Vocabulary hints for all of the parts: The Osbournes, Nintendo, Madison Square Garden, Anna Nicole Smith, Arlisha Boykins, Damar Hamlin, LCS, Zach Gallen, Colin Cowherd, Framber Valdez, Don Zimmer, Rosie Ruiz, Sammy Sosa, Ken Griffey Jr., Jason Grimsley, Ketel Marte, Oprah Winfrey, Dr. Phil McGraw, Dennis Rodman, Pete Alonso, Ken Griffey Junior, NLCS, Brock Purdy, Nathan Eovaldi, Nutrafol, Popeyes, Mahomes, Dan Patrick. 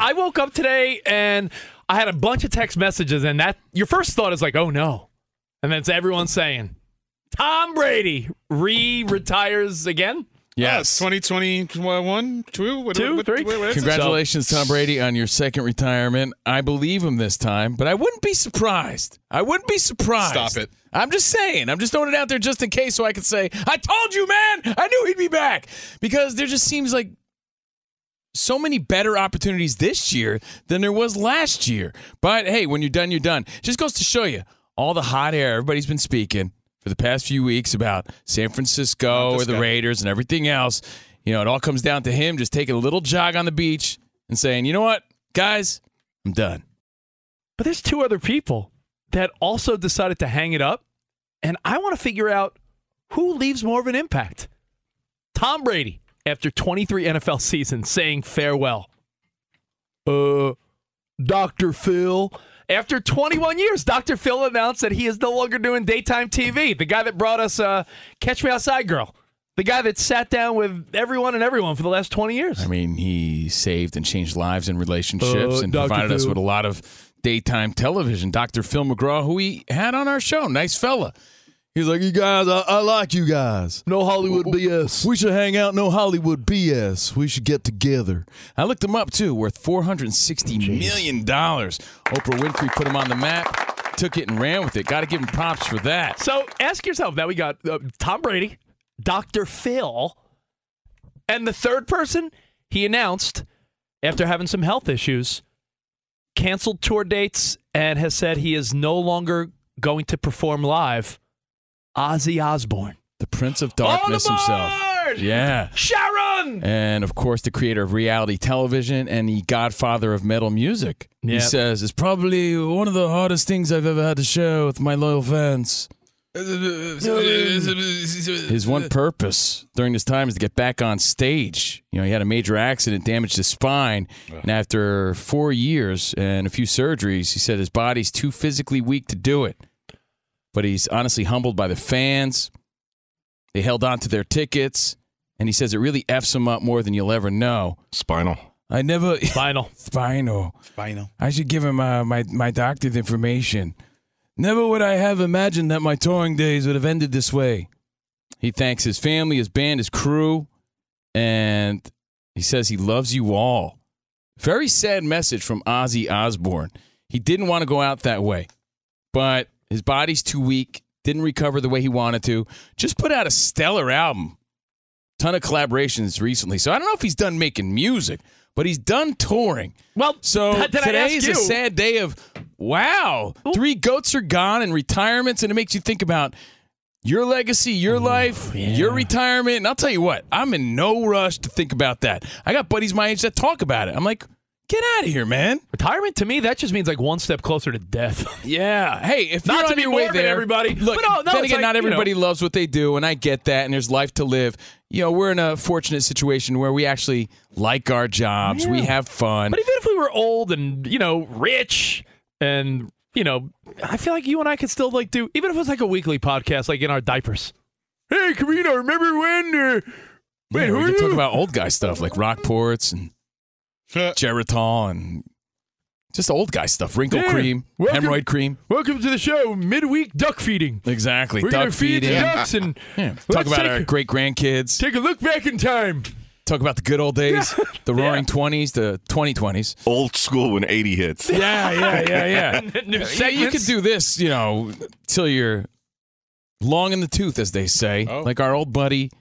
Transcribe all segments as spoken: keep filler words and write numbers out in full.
I woke up today and I had a bunch of text messages, and that your first thought is like, oh no. And that's everyone saying, Tom Brady re-retires again? Yes. Uh, twenty twenty-one, two, two, three. Congratulations, Tom Brady, on your second retirement. I believe him this time, but I wouldn't be surprised. I wouldn't be surprised. Stop it. I'm just saying. I'm just throwing it out there just in case so I can say, I told you, man, I knew he'd be back. Because there just seems like so many better opportunities this year than there was last year. But, hey, when you're done, you're done. Just goes to show you all the hot air everybody's been speaking for the past few weeks about San Francisco or the Raiders and everything else. You know, it all comes down to him just taking a little jog on the beach and saying, you know what, guys, I'm done. But there's two other people that also decided to hang it up, and I want to figure out who leaves more of an impact. Tom Brady, after twenty-three N F L seasons, saying farewell. Uh, Doctor Phil... After twenty-one years, Doctor Phil announced that he is no longer doing daytime T V. The guy that brought us uh, Catch Me Outside Girl. The guy that sat down with everyone and everyone for the last twenty years. I mean, he saved and changed lives and relationships uh, and Doctor provided Phil. us with a lot of daytime television. Doctor Phil McGraw, who we had on our show. Nice fella. He's like, you guys, I, I like you guys. No Hollywood we, B S. We should hang out. No Hollywood B S. We should get together. I looked him up, too, worth four hundred sixty Jeez. million dollars. Oprah Winfrey put him on the map, took it and ran with it. Got to give him props for that. So ask yourself, now we got uh, Tom Brady, Doctor Phil, and the third person, he announced, after having some health issues, canceled tour dates and has said he is no longer going to perform live. Ozzy Osbourne. The Prince of Darkness himself. Yeah. Sharon! And, of course, the creator of reality television and the godfather of metal music. Yep. He says, it's probably one of the hardest things I've ever had to share with my loyal fans. His one purpose during this time is to get back on stage. You know, he had a major accident, damaged his spine, and after four years and a few surgeries, he said his body's too physically weak to do it. But he's honestly humbled by the fans. They held on to their tickets. And he says it really F's him up more than you'll ever know. Spinal. I never. Spinal. Spinal. Spinal. I should give him uh, my, my doctor's information. Never would I have imagined that my touring days would have ended this way. He thanks his family, his band, his crew. And he says he loves you all. Very sad message from Ozzy Osbourne. He didn't want to go out that way. But his body's too weak, didn't recover the way he wanted to. Just put out a stellar album. Ton of collaborations recently. So I don't know if he's done making music, but he's done touring. Well, so today is a sad day of, wow, three goats are gone and retirements, and it makes you think about Your legacy, your life, yeah. your retirement. And I'll tell you what, I'm in no rush to think about that. I got buddies my age that talk about it. I'm like, get out of here, man. Retirement, to me, that just means like one step closer to death. Yeah. Hey, if not you're to on be your way there, everybody. Look, but no, no, then again, like, not everybody you know, loves what they do, and I get that, and there's life to live. You know, we're in a fortunate situation where we actually like our jobs. Yeah. We have fun. But even if we were old and, you know, rich and... You know, I feel like you and I could still, like, do, even if it was, like, a weekly podcast, like, in our diapers. Hey, Camino, remember when? Uh, wait, yeah, who we are could you? Talk about old guy stuff, like Rockports and Geritol and just old guy stuff. Wrinkle yeah. cream, welcome, hemorrhoid cream. Welcome to the show, midweek duck feeding. Exactly, We're duck feed feeding. Ducks and yeah. Talk about our great-grandkids. Take a look back in time. Talk about the good old days, yeah. the roaring twenties, yeah. the twenty twenties. Old school when eighty hits. Yeah, yeah, yeah, yeah. New yeah you could do this, you know, till you're long in the tooth, as they say, oh. like our old buddy,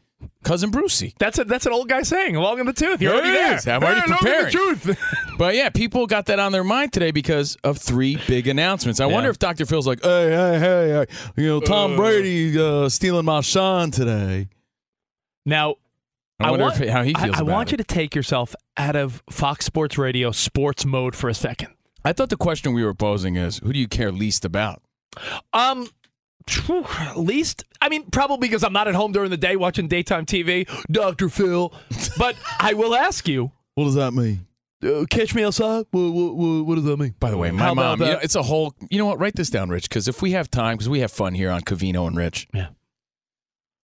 Cousin Brucey. That's a, that's an old guy saying, long in the tooth. You're yeah, already there. Is. I'm yeah, already preparing. Long in the tooth. But, yeah, people got that on their mind today because of three big announcements. I yeah. wonder if Doctor Phil's like, hey, hey, hey, hey, you know, Tom uh, Brady uh, stealing my shine today. Now, I wonder I want, if, how he feels I, I about want it. You to take yourself out of Fox Sports Radio sports mode for a second. I thought the question we were posing is, who do you care least about? Um, phew, least? I mean, probably because I'm not at home during the day watching daytime T V. Doctor Phil. But I will ask you. What does that mean? Uh, catch me outside? What, what, what does that mean? By the way, my how mom, you know, it's a whole, you know what, write this down, Rich, because if we have time, because we have fun here on Covino and Rich. Yeah.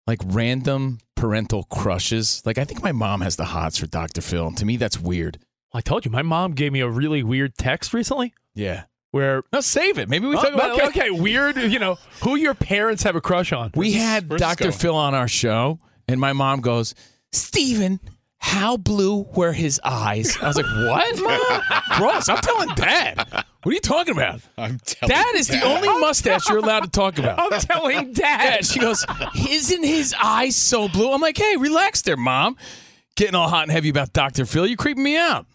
Like random parental crushes. Like I think my mom has the hots for Doctor Phil. And to me, that's weird. Well, I told you, my mom gave me a really weird text recently. Yeah. Where no, save it. Maybe we oh, talk about okay, it. Okay, weird. You know who your parents have a crush on. We had Doctor Phil on our show, and my mom goes, "Steven, how blue were his eyes?" I was like, "What, mom? Gross." I'm telling Dad. What are you talking about? I'm telling Dad is Dad. The only mustache you're allowed to talk about. I'm telling Dad. Yeah, she goes, isn't his eyes so blue? I'm like, hey, relax there, Mom. Getting all hot and heavy about Doctor Phil. You're creeping me out.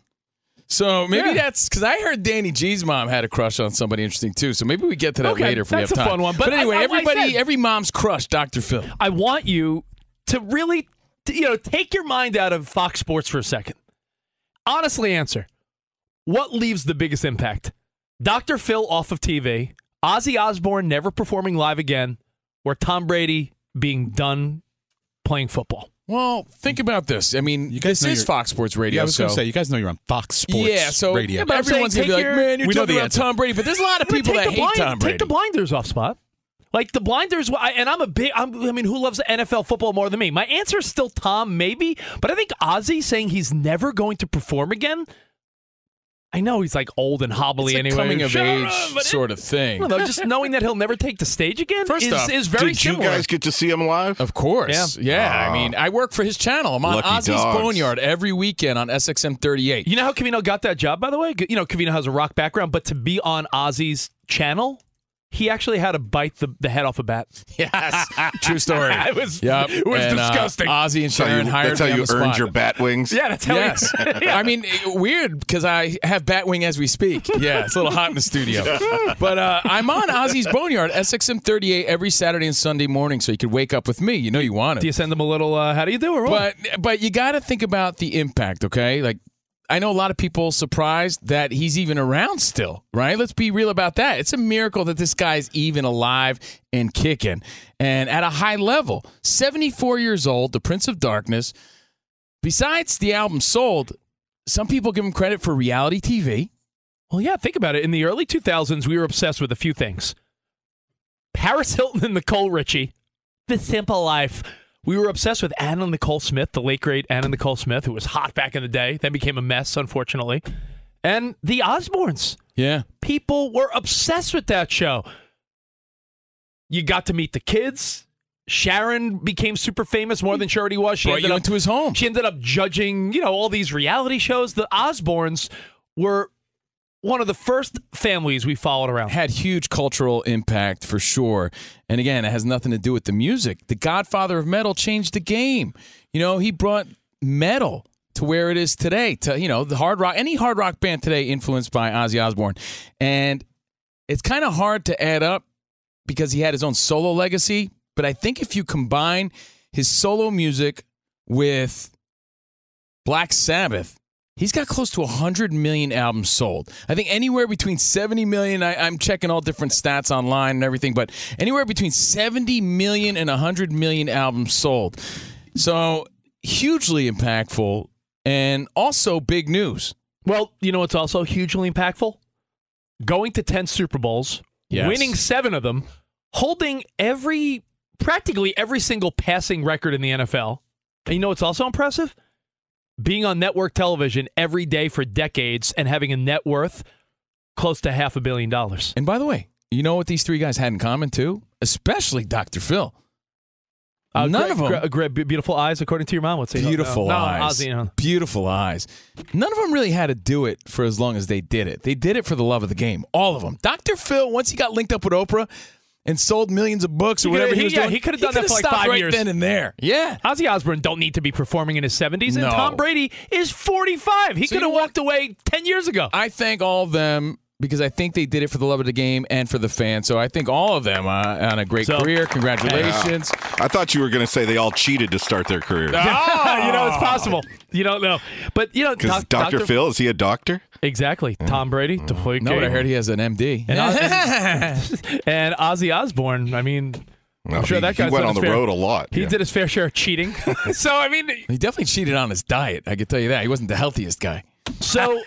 So maybe yeah. that's because I heard Danny G's mom had a crush on somebody interesting, too. So maybe we get to that okay, later if we have time. That's a fun one. But, but anyway, I, everybody, said, every mom's crush, Doctor Phil. I want you to really, you know, take your mind out of Fox Sports for a second. Honestly answer. What leaves the biggest impact? Doctor Phil off of T V, Ozzy Osbourne never performing live again, or Tom Brady being done playing football. Well, think about this. I mean, you guys this is Fox Sports Radio. Yeah, I was so. going to say, you guys know you're on Fox Sports yeah, so, Radio. Yeah, but everyone's going to be like, your, man, you're talking about answer. Tom Brady, but there's a lot of people that hate blind, Tom Brady. Take the blinders off, Spot. Like, the blinders, and I'm a big, I'm, I mean, who loves N F L football more than me? My answer is still Tom, maybe, but I think Ozzy saying he's never going to perform again, I know he's like old and hobbly anyway. It's a anyway. coming of Shut age up, sort of thing. Know, just knowing that he'll never take the stage again First is, off, is very did similar. Did you guys get to see him live? Of course. Yeah. yeah. Uh, I mean, I work for his channel. I'm on Ozzy's Boneyard every weekend on S X M thirty-eight. You know how Covino got that job, by the way? You know, Covino has a rock background, but to be on Ozzy's channel... He actually had to bite the, the head off a bat. Yes. True story. It was, yep. it was and, disgusting. Uh, Ozzy and Sharon hired That's how you, that's how you earned spot. your bat wings. Yeah, that's how yes. yeah. I mean, weird, because I have bat wing as we speak. Yeah, it's a little hot in the studio. But uh, I'm on Ozzy's Boneyard, S X M thirty-eight, every Saturday and Sunday morning, so you could wake up with me. You know you want it. Do you send them a little, uh, how do you do? Or what? But, but you got to think about the impact, okay? Like, I know a lot of people surprised that he's even around still, right? Let's be real about that. It's a miracle that this guy's even alive and kicking. And at a high level, seventy-four years old, the Prince of Darkness. Besides the album Sold, some people give him credit for reality T V. Well, yeah, think about it. In the early two thousands, we were obsessed with a few things. Paris Hilton and Nicole Richie, The Simple Life. We were obsessed with Anna Nicole Smith, the late, great Anna Nicole Smith, who was hot back in the day, then became a mess, unfortunately. And The Osbournes. Yeah. People were obsessed with that show. You got to meet the kids. Sharon became super famous, more than she already was. She ended up to his home. She ended up judging, you know, all these reality shows. The Osbournes were one of the first families we followed around. Had huge cultural impact for sure. And again, it has nothing to do with the music. The godfather of metal changed the game. You know, he brought metal to where it is today. To, you know, the hard rock, any hard rock band today influenced by Ozzy Osbourne. And it's kind of hard to add up because he had his own solo legacy, But I think if you combine his solo music with Black Sabbath, he's got close to one hundred million albums sold. I think anywhere between seventy million, I, I'm checking all different stats online and everything, but anywhere between seventy million and one hundred million albums sold. So hugely impactful and also big news. Well, you know what's also hugely impactful? Going to ten Super Bowls, yes. Winning seven of them, holding every, practically every single passing record in the N F L. And you know what's also impressive? Being on network television every day for decades and having a net worth close to half a billion dollars. And by the way, you know what these three guys had in common too? Especially Doctor Phil. Uh, None great, of them. Great, great, beautiful eyes, according to your mom. Let's see. Beautiful no, eyes. No, Ozzy, no. Beautiful eyes. None of them really had to do it for as long as they did it. They did it for the love of the game. All of them. Doctor Phil, once he got linked up with Oprah and sold millions of books or he whatever he was yeah, doing, he could have done that for like five right years. Then and there. Yeah. Ozzy Osbourne don't need to be performing in his seventies. No. And Tom Brady is forty-five. He so could have walked away ten years ago. I thank all of them. Because I think they did it for the love of the game and for the fans. So I think all of them uh, on a great so, career. Congratulations. Yeah. I thought you were going to say they all cheated to start their careers. Oh, you know, it's possible. You don't know. But, you know, doc, Doctor Doctor Phil, is he a doctor? Exactly. Mm. Tom Brady. Mm. Deflategate. No, but I heard he has an M D. And, and, and Ozzy Osbourne, I mean... Well, I'm sure he, that guy went on the fair, road a lot. He yeah. did his fair share of cheating. So, I mean... He definitely cheated on his diet. I can tell you that. He wasn't the healthiest guy. So,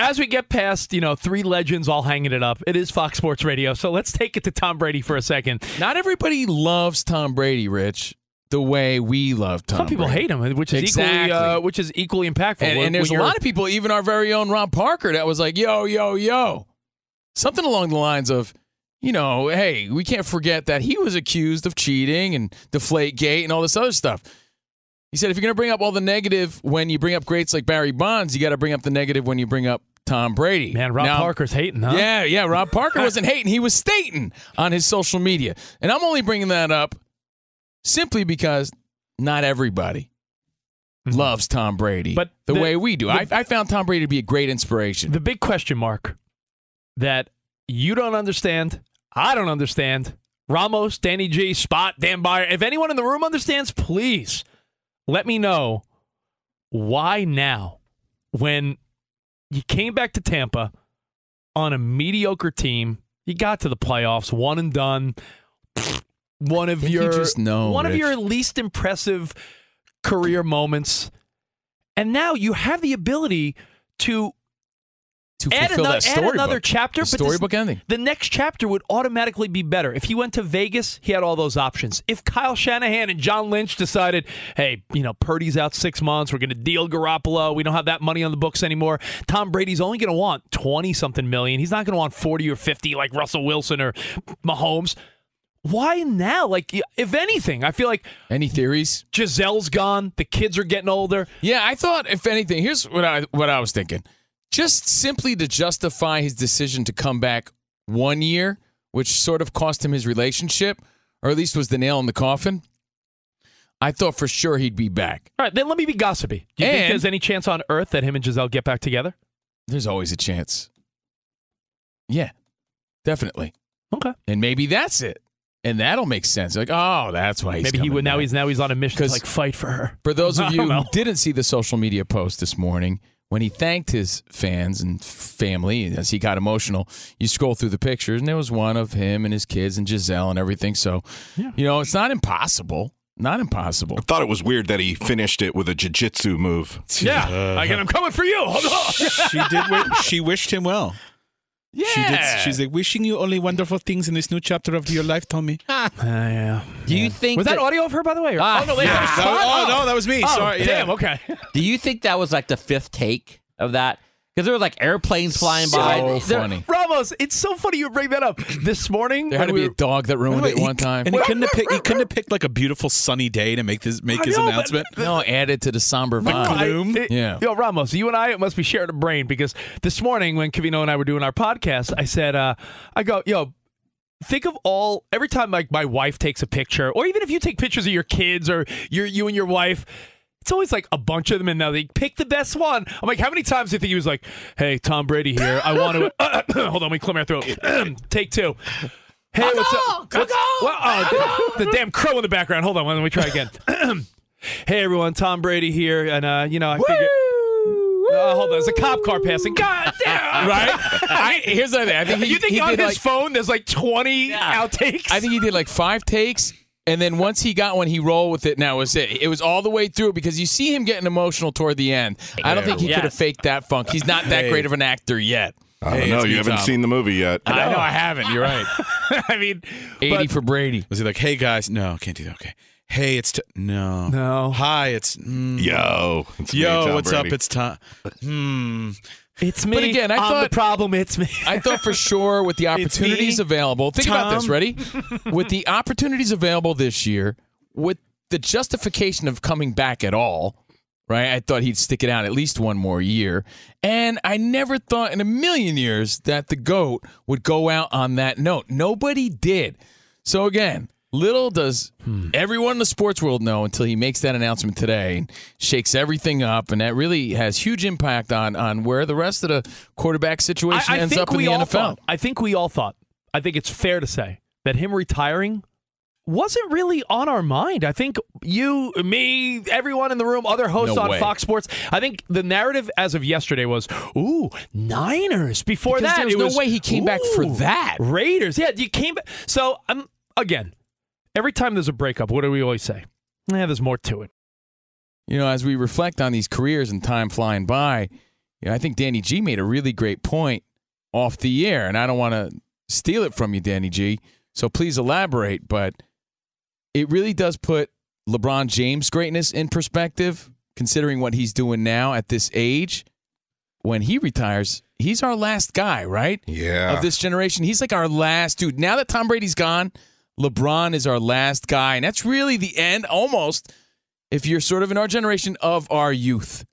as we get past, you know, three legends all hanging it up, it is Fox Sports Radio, so let's take it to Tom Brady for a second. Not everybody loves Tom Brady, Rich, the way we love Tom Brady. Some people Brady. hate him, which is, exactly. equally, uh, which is equally impactful. And, when, and there's a lot of people, even our very own Rob Parker, that was like, yo, yo, yo. Something along the lines of, you know, hey, we can't forget that he was accused of cheating and Deflategate and all this other stuff. He said, if you're going to bring up all the negative when you bring up greats like Barry Bonds, you got to bring up the negative when you bring up Tom Brady. Man, Rob now, Parker's hating, huh? Yeah, yeah. Rob Parker wasn't hating. He was stating on his social media. And I'm only bringing that up simply because not everybody mm-hmm. loves Tom Brady but the, the way we do. The, I, I found Tom Brady to be a great inspiration. The big question mark that you don't understand, I don't understand, Ramos, Danny G, Spot, Dan Byer, if anyone in the room understands, please. Let me know why now, when you came back to Tampa on a mediocre team, you got to the playoffs, one and done, one of your you just know, one Rich. of your least impressive career moments, and now you have the ability to to add fulfill another, that storybook. Add another chapter, the storybook this, ending. The next chapter would automatically be better. If he went to Vegas, he had all those options. If Kyle Shanahan and John Lynch decided, hey, you know, Purdy's out six months, we're going to deal Garoppolo, we don't have that money on the books anymore, Tom Brady's only going to want twenty-something million. He's not going to want forty or fifty like Russell Wilson or Mahomes. Why now? Like, if anything, I feel like... Any theories? Gisele's gone. The kids are getting older. Yeah, I thought, if anything, here's what I what I was thinking. Just simply to justify his decision to come back one year, which sort of cost him his relationship, or at least was the nail in the coffin, I thought for sure he'd be back. All right, then let me be gossipy. Do you and, think there's any chance on earth that him and Gisele get back together? There's always a chance. Yeah, definitely. Okay. And maybe that's it. And that'll make sense. Like, oh, that's why he's maybe he would back. now he's now he's on a mission to like fight for her. For those of you who didn't see the social media post this morning, when he thanked his fans and family as he got emotional, you scroll through the pictures, and there was one of him and his kids and Gisele and everything. So, yeah. you know, it's not impossible. Not impossible. I thought it was weird that he finished it with a jiu-jitsu move. Yeah. Uh, like, I'm coming for you. Hold on. She, did, she wished him well. Yeah. She did, she's like, wishing you only wonderful things in this new chapter of your life, Tommy. Ah. Uh, yeah. Do you yeah. think Was that, that audio of her, by the way? Or, uh, oh, no, yeah. that was, oh, no, that was me. Oh, Sorry. Damn, yeah. okay. Do you think that was like the fifth take of that? Because there were like airplanes flying so by. So funny. Ramos, it's so funny you bring that up. This morning. There had to be we were, a dog that ruined it he, one time. And he couldn't, have picked, he couldn't have picked like a beautiful sunny day to make this make I his know, announcement. But, no, added to the somber vibe. I, it, yeah. Yo, Ramos, you and I, it must be sharing a brain. Because this morning when Covino and I were doing our podcast, I said, uh, I go, yo, think of all, every time like my wife takes a picture, or even if you take pictures of your kids or your you and your wife, it's always like a bunch of them, and now they pick the best one. I'm like, how many times do you think he was like, hey, Tom Brady here. I want to, uh, hold on, let me clear my throat. Take two. Hey, Coco, what's up? What's, well, oh, the, the damn crow in the background. Hold on, let me try again. Hey, everyone, Tom Brady here, and uh, you know, I figured. Oh, hold on. There's a cop car passing. God damn. Right? I, here's the other thing. I think he, you think he on his like, phone there's like twenty yeah. outtakes? I think he did like five takes, and then once he got one, he rolled with it. Now, it was it. It was all the way through because you see him getting emotional toward the end. I don't think he yes. could have faked that funk. He's not that hey. great of an actor yet. I don't hey, know. You haven't Tom. seen the movie yet. I know. No, I haven't. You're right. I mean, eighty for Brady. Was he like, hey, guys? No, can't do that. Okay. Hey, it's t- no, no. Hi, it's mm. yo, it's yo. Me, what's Brady. up? It's Tom. Hmm. It's me. But again, I I'm thought the problem. It's me. I thought for sure with the opportunities available. Think Tom. about this. Ready? With the opportunities available this year, with the justification of coming back at all, right? I thought he'd stick it out at least one more year, and I never thought in a million years that the GOAT would go out on that note. Nobody did. So again. Little does everyone in the sports world know until he makes that announcement today and shakes everything up, and that really has huge impact on on where the rest of the quarterback situation I, I ends up in the N F L. Thought, I think we all thought, I think it's fair to say, that him retiring wasn't really on our mind. I think you, me, everyone in the room, other hosts no on way. Fox Sports, I think the narrative as of yesterday was, ooh, Niners. Before because that, there was it no was, way he came ooh, back for that. Raiders. Yeah, you came back. So, um, again... Every time there's a breakup, what do we always say? Yeah, there's more to it. You know, as we reflect on these careers and time flying by, you know, I think Danny G made a really great point off the air, and I don't want to steal it from you, Danny G, so please elaborate, but it really does put LeBron James' greatness in perspective, considering what he's doing now at this age. When he retires, he's our last guy, right? Yeah. Of this generation. He's like our last dude. Now that Tom Brady's gone, LeBron is our last guy, and that's really the end, almost, if you're sort of in our generation, of our youth.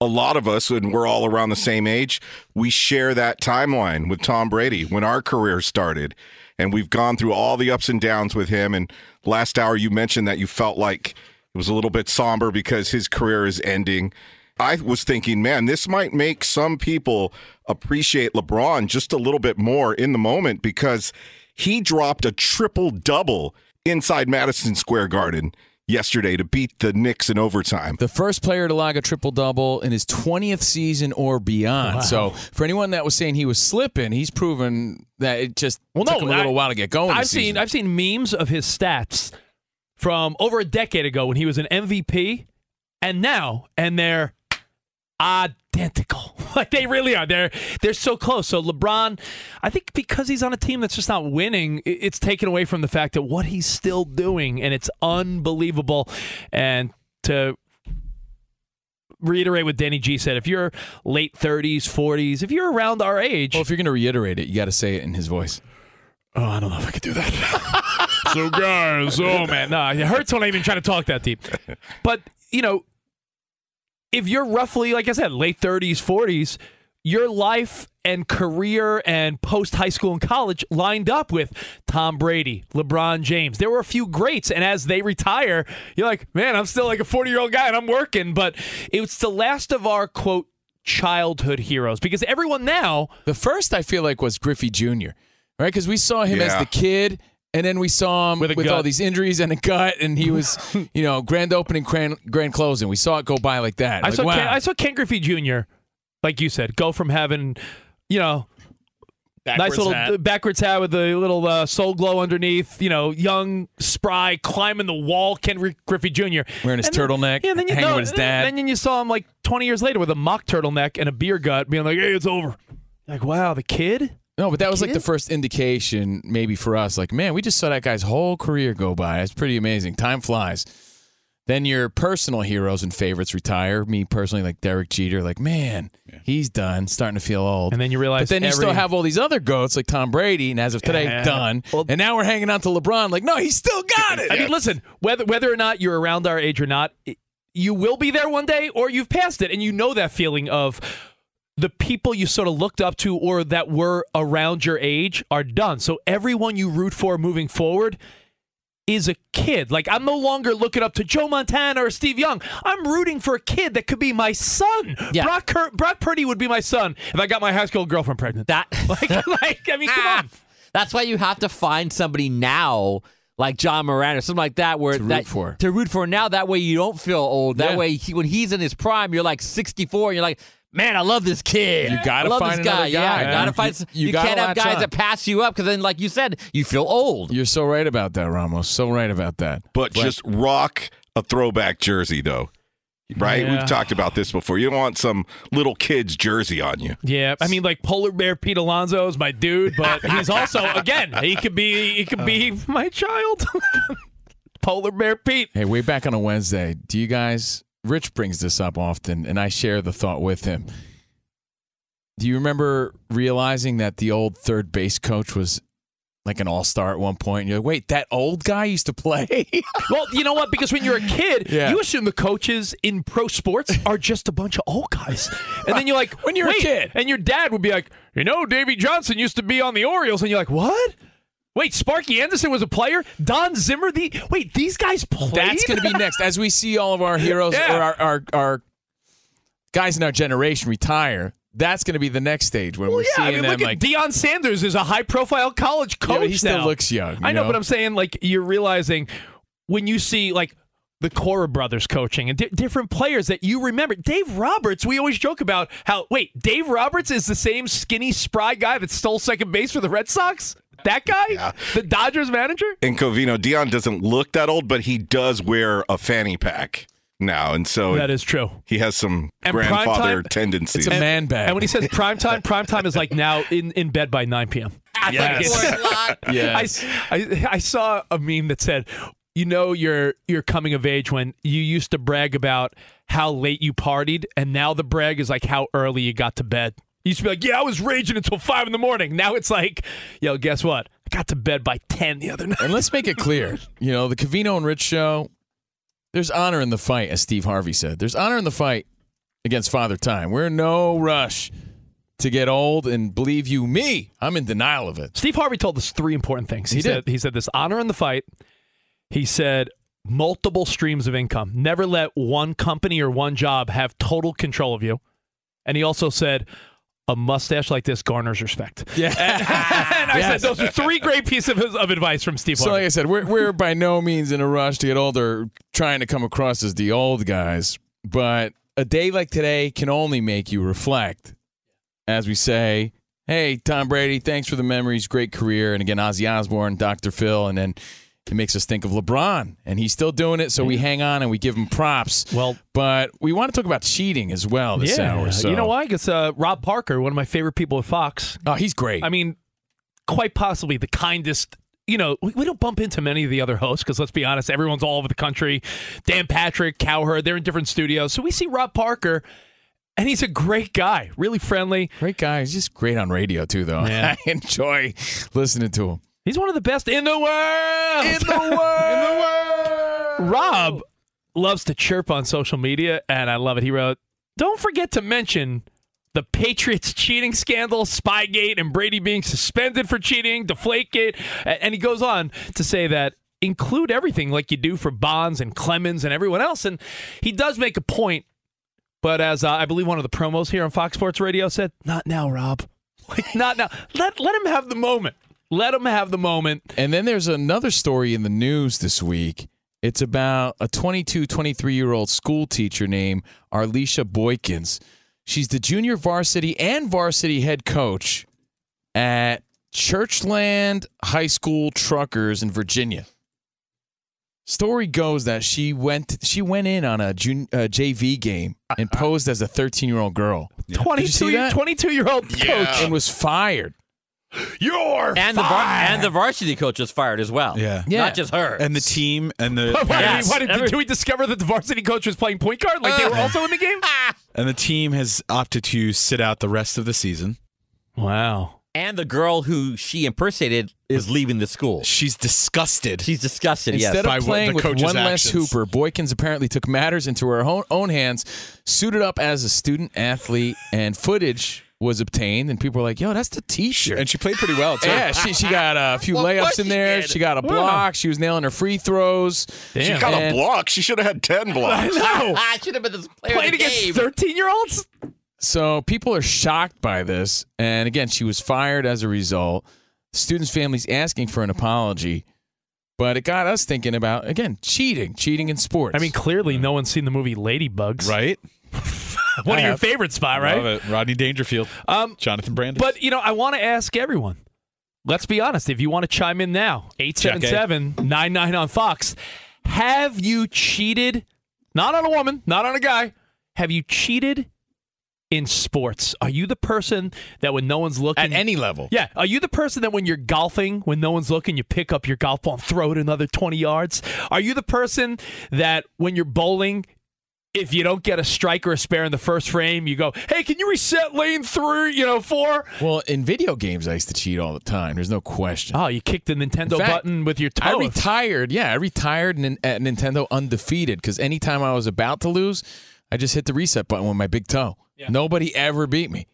A lot of us, and we're all around the same age, we share that timeline with Tom Brady when our career started, and we've gone through all the ups and downs with him, and last hour you mentioned that you felt like it was a little bit somber because his career is ending. I was thinking, man, this might make some people appreciate LeBron just a little bit more in the moment because he dropped a triple-double inside Madison Square Garden yesterday to beat the Knicks in overtime. The first player to log a triple-double in his twentieth season or beyond. Wow. So for anyone that was saying he was slipping, he's proven that it just well, took no, him a little I, while to get going. I've seen, I've seen memes of his stats from over a decade ago when he was an M V P and now, and they're identical. Like they really are. They're they're so close. So LeBron, I think because he's on a team that's just not winning, it's taken away from the fact that what he's still doing, and it's unbelievable. And to reiterate what Danny G said, if you're late thirties, forties, if you're around our age. Well, if you're going to reiterate it, you got to say it in his voice. Oh, I don't know if I could do that. So guys, oh man, nah, it hurts when I even try to talk that deep. But, you know, if you're roughly, like I said, late thirties, forties, your life and career and post-high school and college lined up with Tom Brady, LeBron James. There were a few greats, and as they retire, you're like, man, I'm still like a forty-year-old guy, and I'm working. But it's the last of our, quote, childhood heroes. Because everyone now... The first, I feel like, was Griffey Junior, right? Because we saw him yeah. as the kid... And then we saw him with, with all these injuries and a gut, and he was, you know, grand opening, grand, grand closing. We saw it go by like that. I, like, saw wow. Ken, I saw Ken Griffey Junior, like you said, go from having, you know, backwards nice little hat. backwards hat with the little uh, soul glow underneath, you know, young, spry, climbing the wall, Ken Griffey Junior. Wearing his and turtleneck, then, yeah, then you, hanging no, with his dad. And then you saw him like twenty years later with a mock turtleneck and a beer gut being like, hey, it's over. Like, wow, the kid? No, but that was like the first indication maybe for us. Like, man, we just saw that guy's whole career go by. It's pretty amazing. Time flies. Then your personal heroes and favorites retire. Me personally, like Derek Jeter, like, man, yeah. he's done. Starting to feel old. And then you realize. But then every... you still have all these other goats like Tom Brady, and as of today, yeah. done. Well, and now we're hanging on to LeBron. Like, no, he's still got it. I mean, listen, whether, whether or not you're around our age or not, you will be there one day or you've passed it. And you know that feeling of... the people you sort of looked up to or that were around your age are done. So everyone you root for moving forward is a kid. Like, I'm no longer looking up to Joe Montana or Steve Young. I'm rooting for a kid that could be my son. Yeah. Brock, Cur- Brock Purdy would be my son if I got my high school girlfriend pregnant. That, like, like I mean, come ah. on. That's why you have to find somebody now like John Moran or something like that where to root that, for. To root for now. That way you don't feel old. That yeah. way he, when he's in his prime, you're like sixty-four and you're like, man, I love this kid. You gotta I love find this guy. guy. Yeah, you gotta find. You, you, you gotta can't have guys on. that pass you up because then, like you said, you feel old. You're so right about that, Ramos. So right about that. But, but just rock a throwback jersey, though. Right? Yeah. We've talked about this before. You don't want some little kid's jersey on you. Yeah. I mean, like Polar Bear Pete Alonso is my dude, but he's also again he could be he could be uh, my child. Polar Bear Pete. Hey, way back on a Wednesday. Do you guys? Rich brings this up often, and I share the thought with him. Do you remember realizing that the old third base coach was like an all-star at one point? And you're like, wait, that old guy used to play? Well, you know what? Because when you're a kid, yeah. you assume the coaches in pro sports are just a bunch of old guys. And then you're like, when you're wait. a kid. And your dad would be like, you know, Davey Johnson used to be on the Orioles. And you're like, what? Wait, Sparky Anderson was a player? Don Zimmer? The Wait, these guys played? That's going to be next. As we see all of our heroes yeah. or our, our, our guys in our generation retire, that's going to be the next stage when well, we're yeah, seeing I mean, them. Look at like, Deion Sanders is a high-profile college coach yeah, he still now. looks young. You I know, know, but I'm saying, like, you're realizing when you see, like, the Cora brothers coaching and di- different players that you remember. Dave Roberts, we always joke about how, wait, Dave Roberts is the same skinny, spry guy that stole second base for the Red Sox? That guy? Yeah. The Dodgers manager? And Covino, Deion doesn't look that old, but he does wear a fanny pack now. And so that is true. He has some and grandfather time, tendencies. It's a and, man bag. And when he says primetime, primetime is like now in, in bed by nine p.m. Yes. yes. I, I, I saw a meme that said, you know you're you're coming of age when you used to brag about how late you partied, and now the brag is like how early you got to bed. You used to be like, yeah, I was raging until five in the morning. Now it's like, yo, guess what? I got to bed by ten the other night. And let's make it clear. You know, the Covino and Rich show, there's honor in the fight, as Steve Harvey said. There's honor in the fight against Father Time. We're in no rush to get old, and believe you me, I'm in denial of it. Steve Harvey told us three important things. He, he said, did. He said this honor in the fight. He said multiple streams of income. Never let one company or one job have total control of you. And he also said, a mustache like this garners respect. Yeah. And, and I yes. said those are three great pieces of, of advice from Steve. So Harvey. Like I said, we're, we're by no means in a rush to get older, trying to come across as the old guys. But a day like today can only make you reflect. As we say, hey, Tom Brady, thanks for the memories, great career. And again, Ozzy Osbourne, Doctor Phil, and then it makes us think of LeBron. And he's still doing it, so we hang on and we give him props. Well, but we want to talk about cheating as well this yeah, hour. So. You know why? Because uh, Rob Parker, one of my favorite people at Fox. Oh, he's great. I mean, quite possibly the kindest. You know, we, we don't bump into many of the other hosts because, let's be honest, everyone's all over the country. Dan Patrick, Cowherd, they're in different studios. So we see Rob Parker, and he's a great guy, really friendly. Great guy. He's just great on radio, too, though. Yeah. I enjoy listening to him. He's one of the best in the world. In the world. in the world. Rob loves to chirp on social media, and I love it. He wrote, don't forget to mention the Patriots cheating scandal, Spygate, and Brady being suspended for cheating, Deflategate. And he goes on to say that include everything like you do for Bonds and Clemens and everyone else. And he does make a point, but as uh, I believe one of the promos here on Fox Sports Radio said, not now, Rob. Like, not now. Let, let him have the moment. Let them have the moment. And then there's another story in the news this week. It's about a twenty-two, twenty-three-year-old school teacher named Arlisha Boykins. She's the junior varsity and varsity head coach at Churchland High School Truckers in Virginia. Story goes that she went she went in on a jun, uh, J V game and posed as a thirteen-year-old girl. twenty-two, twenty-two-year-old coach. Yeah. And was fired. You're and the, var- and the varsity coach was fired as well. Yeah. yeah. Not just her. And the team and the... Wait, yes. why did, Every- did we discover that the varsity coach was playing point guard? Like uh, they were also in the game? And the team has opted to sit out the rest of the season. Wow. And the girl who she impersonated is leaving the school. She's disgusted. She's disgusted, Instead yes. Instead of By playing with one actions. less hooper, Boykins apparently took matters into her own hands, suited up as a student athlete, and footage... was obtained, and people were like, yo, that's the t-shirt. And she played pretty well, too. Yeah, she she got a few well, layups in there. She, she got a block. Wow. She was nailing her free throws. Damn, she got and... a block. She should have had ten blocks. I know. I should have been this player Played against thirteen-year-olds? So people are shocked by this. And, again, she was fired as a result. The student's family's asking for an apology. But it got us thinking about, again, cheating, cheating in sports. I mean, clearly no one's seen the movie Ladybugs. Right? One I of have. your favorite spot, right? Love it. Rodney Dangerfield, um, Jonathan Brandis. But, you know, I want to ask everyone. Let's be honest. If you want to chime in now, eight seven seven nine nine on Fox. Have you cheated, not on a woman, not on a guy, have you cheated in sports? Are you the person that when no one's looking... At any level. Yeah. Are you the person that when you're golfing, when no one's looking, you pick up your golf ball and throw it another twenty yards? Are you the person that when you're bowling, if you don't get a strike or a spare in the first frame, you go, hey, can you reset lane three, you know, four? Well, in video games, I used to cheat all the time. There's no question. Oh, you kicked the Nintendo fact, button with your toes. I retired. Yeah, I retired at Nintendo undefeated because anytime I was about to lose, I just hit the reset button with my big toe. Yeah. Nobody ever beat me.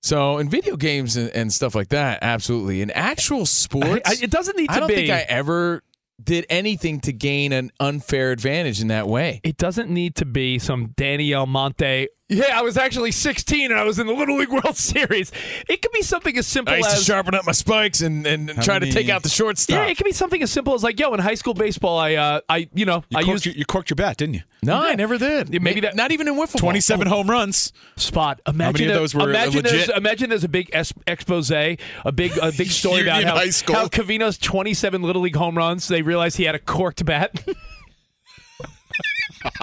So in video games and, and stuff like that, absolutely. In actual sports, I, I, it doesn't need to be. I don't be. think I ever did anything to gain an unfair advantage in that way. It doesn't need to be some Danny Almonte. Yeah, I was actually sixteen and I was in the Little League World Series. It could be something as simple as I used as, to sharpen up my spikes and, and try many, to take out the shortstop. Yeah, it could be something as simple as like, yo, in high school baseball, I, uh, I, you know, you I used your, you corked your bat, didn't you? No, yeah. I never did. Maybe, Maybe that, not even in wiffle. Twenty-seven ball. home runs. Spot. Imagine how many of those were imagine legit. There's, imagine there's a big es- expose, a big, a big story about how, how Covino's twenty-seven Little League home runs. They realized he had a corked bat.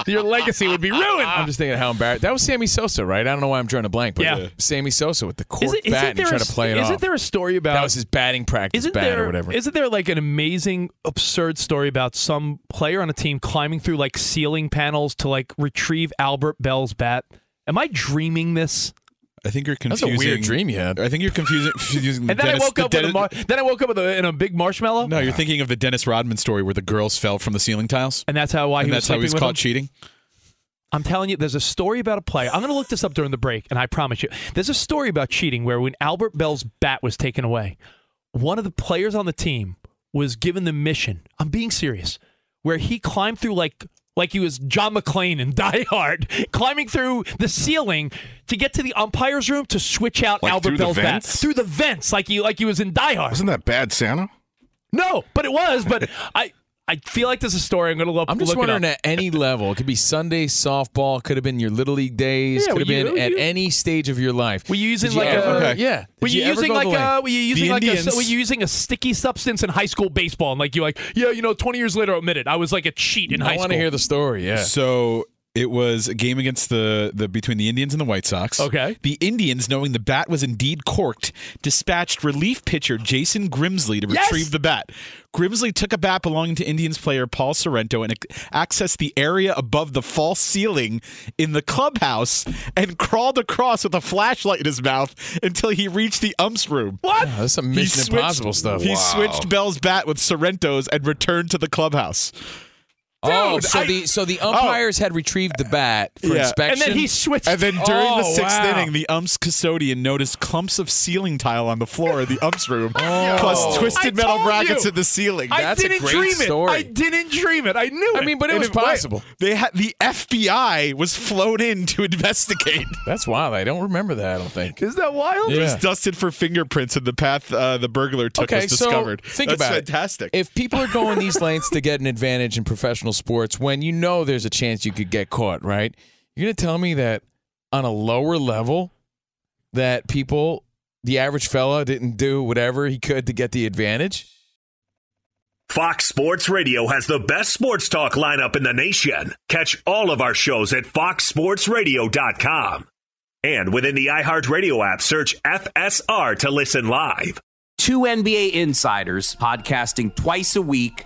Your legacy would be ruined. I'm just thinking how embarrassing. That was Sammy Sosa, right? I don't know why I'm drawing a blank, but yeah. Sammy Sosa with the corked it, bat and trying to play it isn't off. Isn't there a story about... That was his batting practice bat there, or whatever. Isn't there like an amazing, absurd story about some player on a team climbing through like ceiling panels to like retrieve Albert Bell's bat? Am I dreaming this? I think you're confusing. That's a weird dream you had. I think you're confusing. confusing the and then, Dennis, I woke the up Dennis, with a mar- then I woke up with a, in a big marshmallow. No, you're thinking of the Dennis Rodman story where the girls fell from the ceiling tiles. And that's how why he and was that's how he was caught him. cheating. I'm telling you, there's a story about a player. I'm going to look this up during the break, and I promise you. There's a story about cheating where when Albert Bell's bat was taken away, one of the players on the team was given the mission. I'm being serious. Where he climbed through like... Like he was John McClane in Die Hard, climbing through the ceiling to get to the umpire's room to switch out like Albert Bell's bat. Through the vents, like he, like he was in Die Hard. Wasn't that Bad Santa? No, but it was. But I, I feel like there's a story. I'm going to look it up. I'm just wondering at any level. It could be Sunday softball. Could have been your Little League days. Yeah, could have been you, at you, any stage of your life. Were you using Did like you ever, a, okay. yeah? Were you, you using like a, were you using like a, were you using a sticky substance in high school baseball? And like you like, yeah, you know, twenty years later, admit it. I was like a cheat in I high school. I want to hear the story. Yeah. So it was a game against the, the between the Indians and the White Sox. Okay. The Indians, knowing the bat was indeed corked, dispatched relief pitcher Jason Grimsley to retrieve yes! the bat. Grimsley took a bat belonging to Indians player Paul Sorrento and accessed the area above the false ceiling in the clubhouse and crawled across with a flashlight in his mouth until he reached the ump's room. What? Oh, that's some Mission switched, Impossible stuff. He wow. switched Bell's bat with Sorrento's and returned to the clubhouse. Dude, oh, so I, the so the umpires oh. had retrieved the bat for yeah. inspection. And then he switched. And then during oh, the sixth wow. inning, the ump's custodian noticed clumps of ceiling tile on the floor of the ump's room, oh. plus twisted I metal brackets you. in the ceiling. I That's didn't a great dream story. It. I didn't dream it. I knew it. I mean, but it and was possible. They had the F B I was flown in to investigate. That's wild. I don't remember that, I don't think. Is that wild? Yeah. It was dusted for fingerprints in the path uh, the burglar took okay, was discovered. So think That's about fantastic. It. If people are going these lengths to get an advantage in professional sports when you know there's a chance you could get caught, right? You're going to tell me that on a lower level that people, the average fella, didn't do whatever he could to get the advantage? Fox Sports Radio has the best sports talk lineup in the nation. Catch all of our shows at fox sports radio dot com. And within the iHeartRadio app, search F S R to listen live. Two N B A insiders podcasting twice a week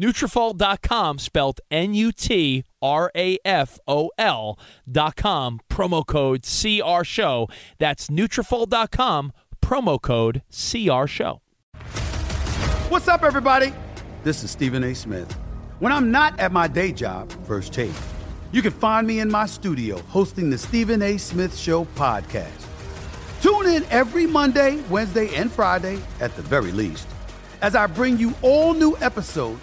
Nutrafol dot com, spelled N U T R A F O L dot com, promo code C R Show. That's Nutrafol dot com, promo code C R Show. What's up, everybody? This is Stephen A. Smith. When I'm not at my day job, First Take, you can find me in my studio hosting the Stephen A. Smith Show podcast. Tune in every Monday, Wednesday, and Friday, at the very least, as I bring you all new episodes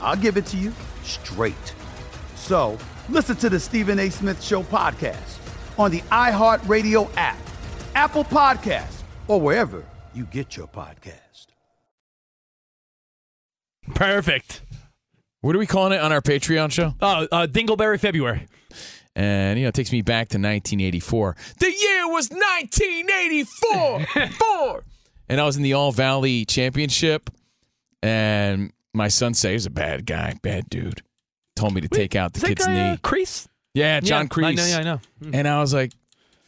I'll give it to you straight. So, listen to the Stephen A. Smith Show podcast on the iHeartRadio app, Apple Podcasts, or wherever you get your podcast. Perfect. What are we calling it on our Patreon show? Oh, uh, Dingleberry February. And, you know, it takes me back to nineteen eighty-four. The year was nineteen eighty-four! Four! And I was in the All-Valley Championship, and my son said, he was a bad guy, bad dude. Told me to Wait, take out the kid's guy, knee. Uh, Kreese? Yeah, John yeah, Kreese. I know, yeah, I know. Mm. And I was like,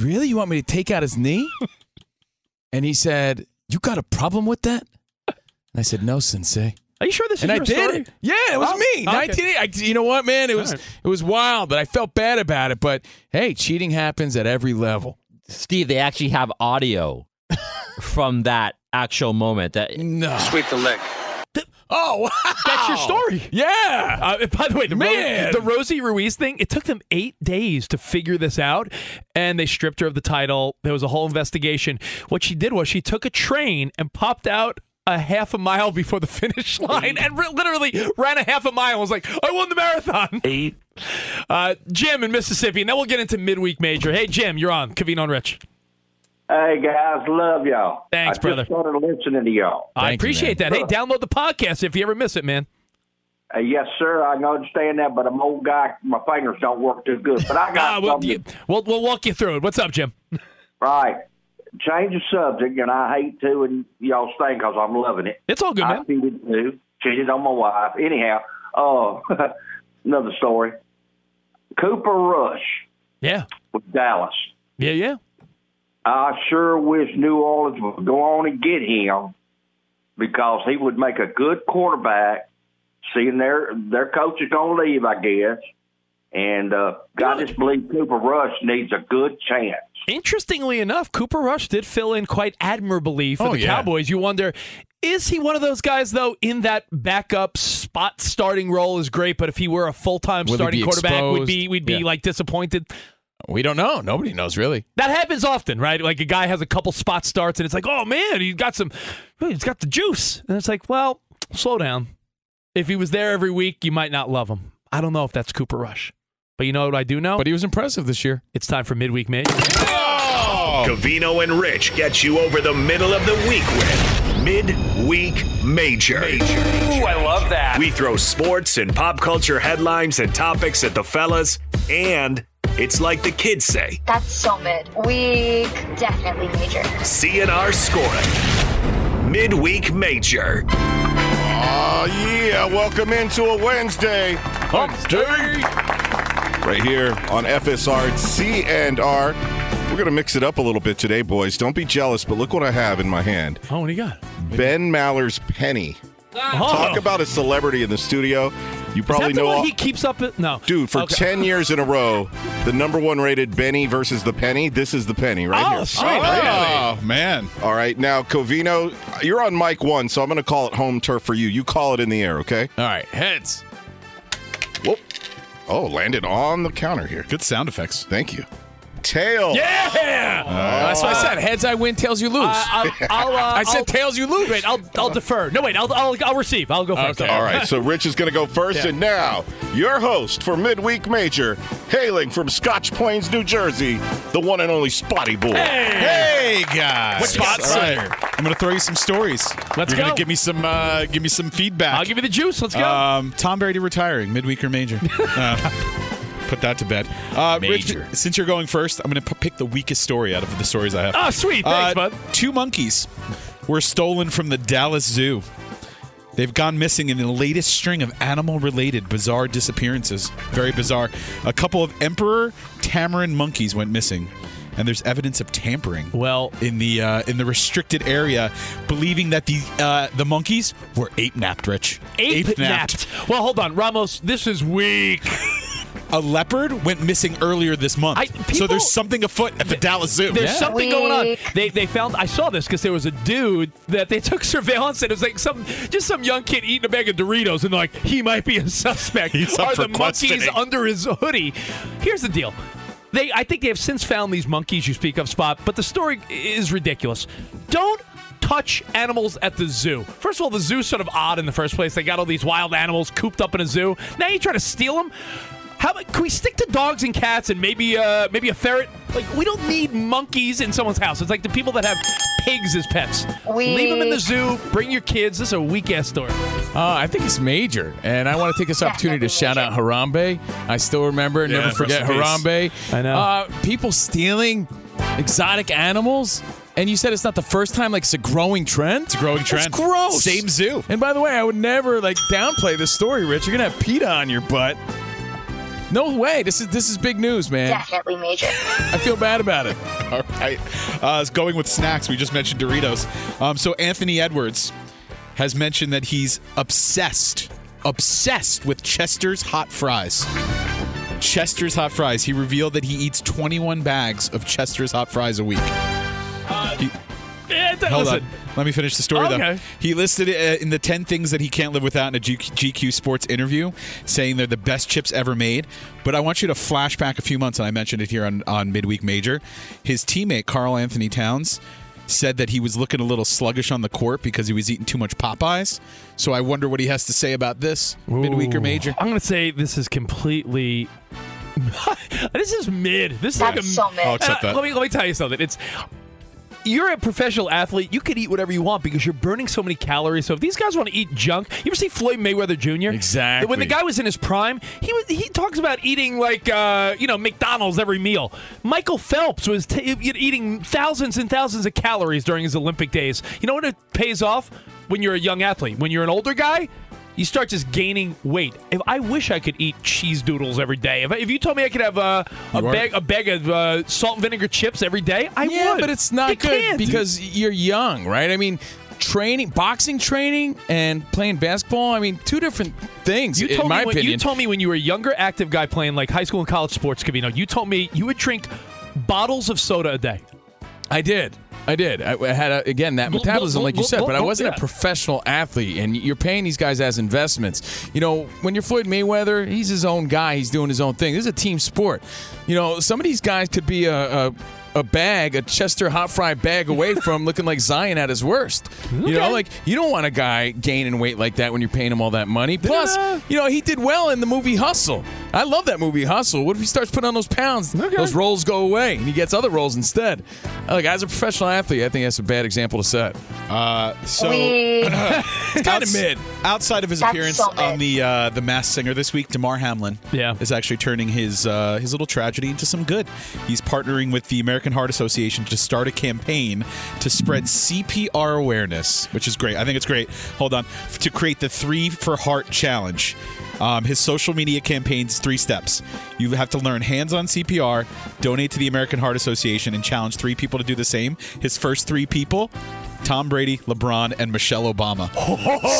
really? You want me to take out his knee? And he said, you got a problem with that? And I said, no, Sensei. Are you sure this and is I your did story? It. Yeah, it was oh, me. Oh, okay. I, you know what, man? It was right. It was wild, but I felt bad about it. But, hey, cheating happens at every level. Steve, they actually have audio from that actual moment. That no. Sweep the leg. Oh, wow. That's your story. Yeah. Uh, by the way, the, Ro- the Rosie Ruiz thing, it took them eight days to figure this out, and they stripped her of the title. There was a whole investigation. What she did was she took a train and popped out a half a mile before the finish line and re- literally ran a half a mile and was like, I won the marathon. Eight. Uh, Jim in Mississippi. Now we'll get into midweek major. Hey, Jim, you're on. Covino and Rich. Hey, guys, love y'all. Thanks, I brother. I just started listening to y'all. I Thank appreciate you, that. Hey, download the podcast if you ever miss it, man. Uh, yes, sir. I understand that, but I'm an old guy. My fingers don't work too good. But I got uh, we'll, you, we'll, we'll walk you through it. What's up, Jim? Right. Change the subject, and I hate to, and y'all stay because I'm loving it. It's all good, man. I cheated, too. Cheated on my wife. Anyhow, oh, another story. Cooper Rush. Yeah. With Dallas. Yeah, yeah. I sure wish New Orleans would go on and get him because he would make a good quarterback, seeing their, their coach is going to leave, I guess. And uh, I just believe Cooper Rush needs a good chance. Interestingly enough, Cooper Rush did fill in quite admirably for oh, the yeah. Cowboys. You wonder, is he one of those guys, though, in that backup spot starting role is great, but if he were a full-time would starting quarterback, exposed? we'd be we'd be yeah. like disappointed? We don't know. Nobody knows, really. That happens often, right? Like a guy has a couple spot starts, and it's like, oh, man, he's got some, he's got the juice. And it's like, well, slow down. If he was there every week, you might not love him. I don't know if that's Cooper Rush. But you know what I do know? But he was impressive this year. It's time for Midweek Mitch. Oh! Covino and Rich get you over the middle of the week with Midweek Major. Major. Ooh, I love that. We throw sports and pop culture headlines and topics at the fellas, and it's like the kids say. That's so mid. Week definitely major. C N R scoring. Midweek Major. Oh, yeah. Welcome into a Wednesday. Hump Day. Right here on F S R C and R. We're going to mix it up a little bit today, boys. Don't be jealous, but look what I have in my hand. Oh, what do you got? Ben Maller's penny. Oh. Talk about a celebrity in the studio. You probably Is that the know one he keeps up. At, no, dude, for okay. ten years in a row, the number one rated Benny versus the penny. This is the penny right oh, here. Sweet. Oh, really? Oh man! All right, now Covino, you're on mic one, so I'm going to call it home turf for you. You call it in the air, okay? All right, heads. Whoop. Oh, landed on the counter here. Good sound effects. Thank you. Tails. Yeah! Oh. That's what I said. Heads, I win. Tails, you lose. Uh, I'll, I'll, uh, I said I'll, tails, you lose. Wait, I'll, I'll defer. No, wait. I'll, I'll, I'll receive. I'll go first. Okay. All right. So Rich is going to go first. Yeah. And now, your host for Midweek Major, hailing from Scotch Plains, New Jersey, the one and only Spotty Boy. Hey, hey guys. What spots? All right. I'm going to throw you some stories. Let's You're go. You're going to give me some. Uh, give me some feedback. I'll give you the juice. Let's go. Um, Tom Brady retiring, midweek or major. uh, Put that to bed. Uh, Major. Rich, since you're going first, I'm going to p- pick the weakest story out of the stories I have. Oh, sweet. Thanks, uh, bud. Two monkeys were stolen from the Dallas Zoo. They've gone missing in the latest string of animal-related bizarre disappearances. Very bizarre. A couple of emperor tamarin monkeys went missing, and there's evidence of tampering. Well, in the uh, in the restricted area, believing that the uh, the monkeys were ape-napped, Rich. Ape-napped. Ape-napped. Well, hold on. Ramos, this is weak. A leopard went missing earlier this month. I, people, so there's something afoot at the th- Dallas Zoo. There's yeah. something Weak. going on. They they found, I saw this because there was a dude that they took surveillance and it was like some just some young kid eating a bag of Doritos and like, he might be a suspect. He's up Are for the monkeys under his hoodie? Here's the deal. They I think they have since found these monkeys you speak of, Spot, but the story is ridiculous. Don't touch animals at the zoo. First of all, the zoo's sort of odd in the first place. They got all these wild animals cooped up in a zoo. Now you try to steal them? How about, can we stick to dogs and cats and maybe uh, maybe a ferret? Like, we don't need monkeys in someone's house. It's like the people that have pigs as pets. Weak. Leave them in the zoo. Bring your kids. This is a weak-ass story. Uh, I think it's major, and I want to take this opportunity to shout out Harambe. I still remember and yeah, never forget Harambe. I know. Uh, people stealing exotic animals. And you said it's not the first time, like, it's a growing trend? It's a growing trend. It's gross. Same zoo. And by the way, I would never, like, downplay this story, Rich. You're going to have PETA on your butt. No way. This is this is big news, man. Definitely major. I feel bad about it. All right. Uh, going with snacks, we just mentioned Doritos. Um, so Anthony Edwards has mentioned that he's obsessed, obsessed with Chester's hot fries. Chester's hot fries. He revealed that he eats twenty-one bags of Chester's hot fries a week. Uh, he, yeah, that, hold listen. on. Let me finish the story, oh, okay. though. He listed it in the ten things that he can't live without in a G Q Sports interview, saying they're the best chips ever made. But I want you to flash back a few months, and I mentioned it here on, on Midweek Major. His teammate, Carl Anthony Towns, said that he was looking a little sluggish on the court because he was eating too much Popeyes. So I wonder what he has to say about this, Ooh. Midweek or Major. I'm going to say this is completely... this is mid. This is That's like a... So mid. I'll accept that. Uh, let me, let me tell you something. It's... You're a professional athlete. You can eat whatever you want because you're burning so many calories. So if these guys want to eat junk, you ever see Floyd Mayweather Junior? Exactly. When the guy was in his prime, he was, he talks about eating like uh, you know McDonald's every meal. Michael Phelps was t- eating thousands and thousands of calories during his Olympic days. You know when it pays off? When you're a young athlete. When you're an older guy, you start just gaining weight. If I wish I could eat cheese doodles every day. If, if you told me I could have a, a bag a bag of uh, salt and vinegar chips every day, I yeah, would. Yeah, but it's not they good can't. because you're young, right? I mean, training, boxing training and playing basketball, I mean, two different things, you in my when, opinion. You told me when you were a younger, active guy playing like high school and college sports, Covino, you told me you would drink bottles of soda a day. I did. I did. I had, a, again, that metabolism, like you said, but I wasn't a professional athlete, and you're paying these guys as investments. You know, when you're Floyd Mayweather, he's his own guy. He's doing his own thing. This is a team sport. You know, some of these guys could be a, a a bag, a Chester hot fry bag away from looking like Zion at his worst. Okay. You know, like, you don't want a guy gaining weight like that when you're paying him all that money. Plus, yeah. you know, he did well in the movie Hustle. I love that movie Hustle. What if he starts putting on those pounds? Okay. Those rolls go away, and he gets other rolls instead. Like, as a professional athlete, I think that's a bad example to set. Uh, so, it's kind of mid. Outside of his that's appearance so on the uh, the Masked Singer this week, Damar Hamlin yeah. is actually turning his uh, his little tragedy into some good. He's partnering with the American American Heart Association to start a campaign to spread C P R awareness, which is great. I think it's great. Hold on. To create the Three for Heart Challenge. Um, his social media campaign's three steps. You have to learn hands-on C P R, donate to the American Heart Association, and challenge three people to do the same. His first three people... Tom Brady, LeBron, and Michelle Obama.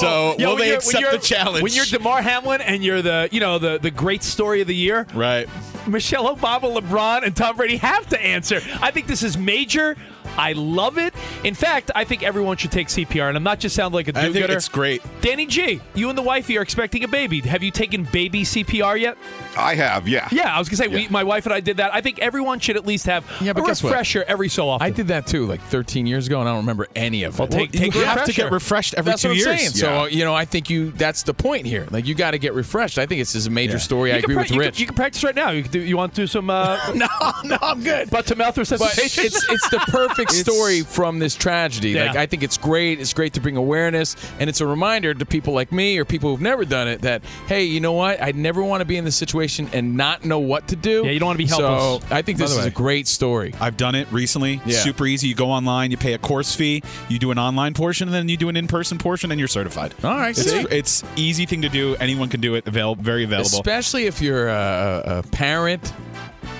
So Yo, will they accept the challenge? When you're Damar Hamlin and you're the you know the, the great story of the year, right? Michelle Obama, LeBron, and Tom Brady have to answer. I think this is major. I love it. In fact, I think everyone should take C P R, and I'm not just sounding like a do-gooder. I think it's great. Danny G, you and the wifey are expecting a baby. Have you taken baby C P R yet? I have, yeah. Yeah, I was going to say, yeah. we, my wife and I did that. I think everyone should at least have yeah, but a refresher every so often. I did that, too, like thirteen years ago, and I don't remember any of it. Well, take, well, take you have refresher. to get refreshed every that's two years. That's what I'm saying. Yeah. So, you know, I think you that's the point here. Like, you got to get refreshed. I think this is a major yeah. story. You I agree pra- with Rich. You can, you can practice right now. You, can do, you want to do some... Uh, no, no, I'm good. Butt-to-mouth resuscitation? It's, it's the perfect... story from this tragedy. Yeah. Like, I think it's great. It's great to bring awareness, and it's a reminder to people like me or people who've never done it that, hey, you know what? I'd never want to be in this situation and not know what to do. Yeah, you don't want to be helpless. So I think this is a great story. I've done it recently. Yeah. Super easy. You go online, you pay a course fee, you do an online portion, and then you do an in-person portion, and you're certified. All right. It's, it's easy thing to do. Anyone can do it. Available, very available. Especially if you're a, a parent.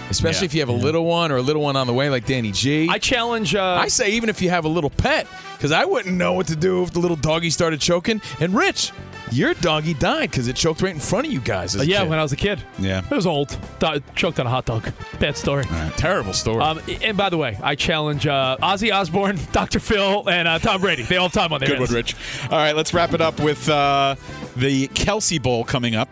Especially yeah. if you have a little one or a little one on the way like Danny G. I challenge... Uh, I say even if you have a little pet, because I wouldn't know what to do if the little doggy started choking. And Rich, your doggy died because it choked right in front of you guys as uh, a Yeah, kid. when I was a kid. Yeah. It was old. Do- choked on a hot dog. Bad story. Right. Terrible story. Um, and by the way, I challenge uh, Ozzy Osbourne, Doctor Phil, and uh, Tom Brady. They all have time on their Good hands. one, Rich. All right, let's wrap it up with uh, the Kelsey Bowl coming up.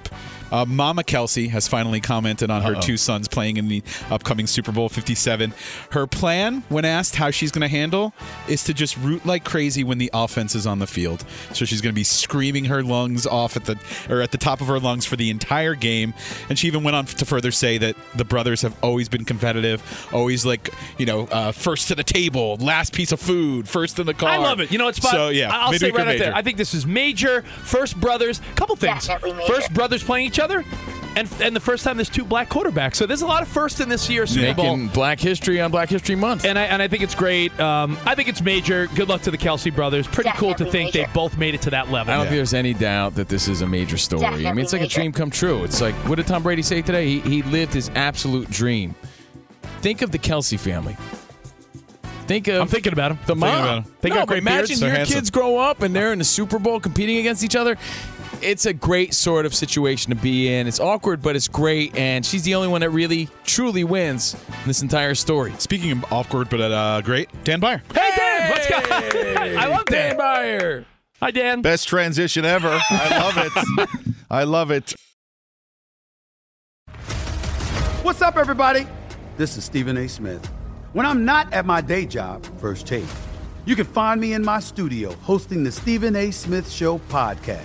Uh, Mama Kelsey has finally commented on Uh-oh. her two sons playing in the upcoming Super Bowl fifty-seven. Her plan, when asked how she's going to handle, is to just root like crazy when the offense is on the field. So she's going to be screaming her lungs off at the or at the top of her lungs for the entire game. And she even went on to further say that the brothers have always been competitive, always like you know uh, first to the table, last piece of food, first in the car. I love it. You know, it's fun. So yeah, I'll say right out there. I think this is major. First brothers, couple things. First brothers playing each other, and and the first time there's two black quarterbacks. So there's a lot of firsts in this year's Super Bowl. Making black history on Black History Month. And I and I think it's great. Um, I think it's major. Good luck to the Kelsey brothers. Pretty Definitely cool to think major. they both made it to that level. I don't yeah. think there's any doubt that this is a major story. Definitely I mean, it's like major. a dream come true. It's like, what did Tom Brady say today? He, he lived his absolute dream. Think of the Kelsey family. Think of I'm thinking about him. The I'm mom. Think no, of great imagine beards, your handsome. kids grow up and they're in the Super Bowl competing against each other. It's a great sort of situation to be in. It's awkward, but it's great, and she's the only one that really, truly wins in this entire story. Speaking of awkward, but uh, great, Dan Byer. Hey, Dan! Let's go! I love Dan Byer. Hi, Dan. Best transition ever. I love it. I love it. What's up, everybody? This is Stephen A. Smith. When I'm not at my day job, First Take, you can find me in my studio hosting the Stephen A. Smith Show podcast.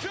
James.